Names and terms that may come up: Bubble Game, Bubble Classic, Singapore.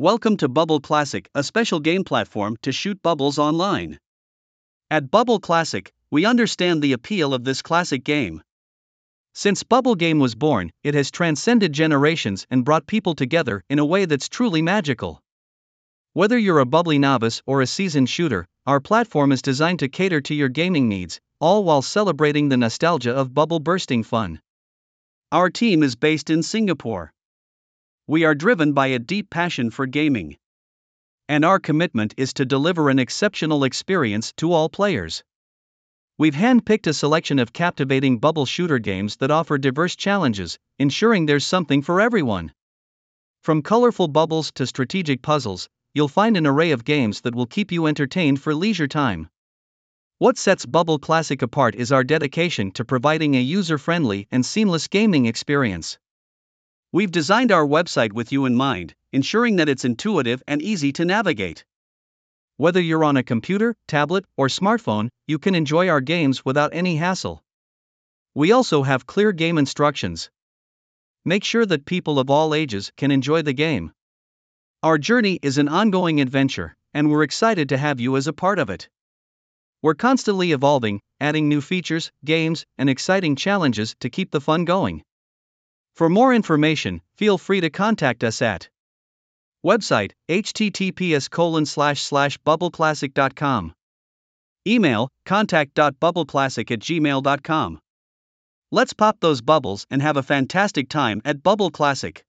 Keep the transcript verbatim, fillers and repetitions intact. Welcome to Bubble Classic, a special game platform to shoot bubbles online. At Bubble Classic, we understand the appeal of this classic game. Since Bubble Game was born, it has transcended generations and brought people together in a way that's truly magical. Whether you're a bubbly novice or a seasoned shooter, our platform is designed to cater to your gaming needs, all while celebrating the nostalgia of bubble bursting fun. Our team is based in Singapore. We are driven by a deep passion for gaming, and our commitment is to deliver an exceptional experience to all players. We've handpicked a selection of captivating bubble shooter games that offer diverse challenges, ensuring there's something for everyone. From colorful bubbles to strategic puzzles, you'll find an array of games that will keep you entertained for leisure time. What sets Bubble Classic apart is our dedication to providing a user-friendly and seamless gaming experience. We've designed our website with you in mind, ensuring that it's intuitive and easy to navigate. Whether you're on a computer, tablet, or smartphone, you can enjoy our games without any hassle. We also have clear game instructions. Make sure that people of all ages can enjoy the game. Our journey is an ongoing adventure, and we're excited to have you as a part of it. We're constantly evolving, adding new features, games, and exciting challenges to keep the fun going. For more information, feel free to contact us at website h t t p s colon slash slash bubble classic dot com, email contact dot bubble classic at gmail dot com. Let's pop those bubbles and have a fantastic time at Bubble Classic.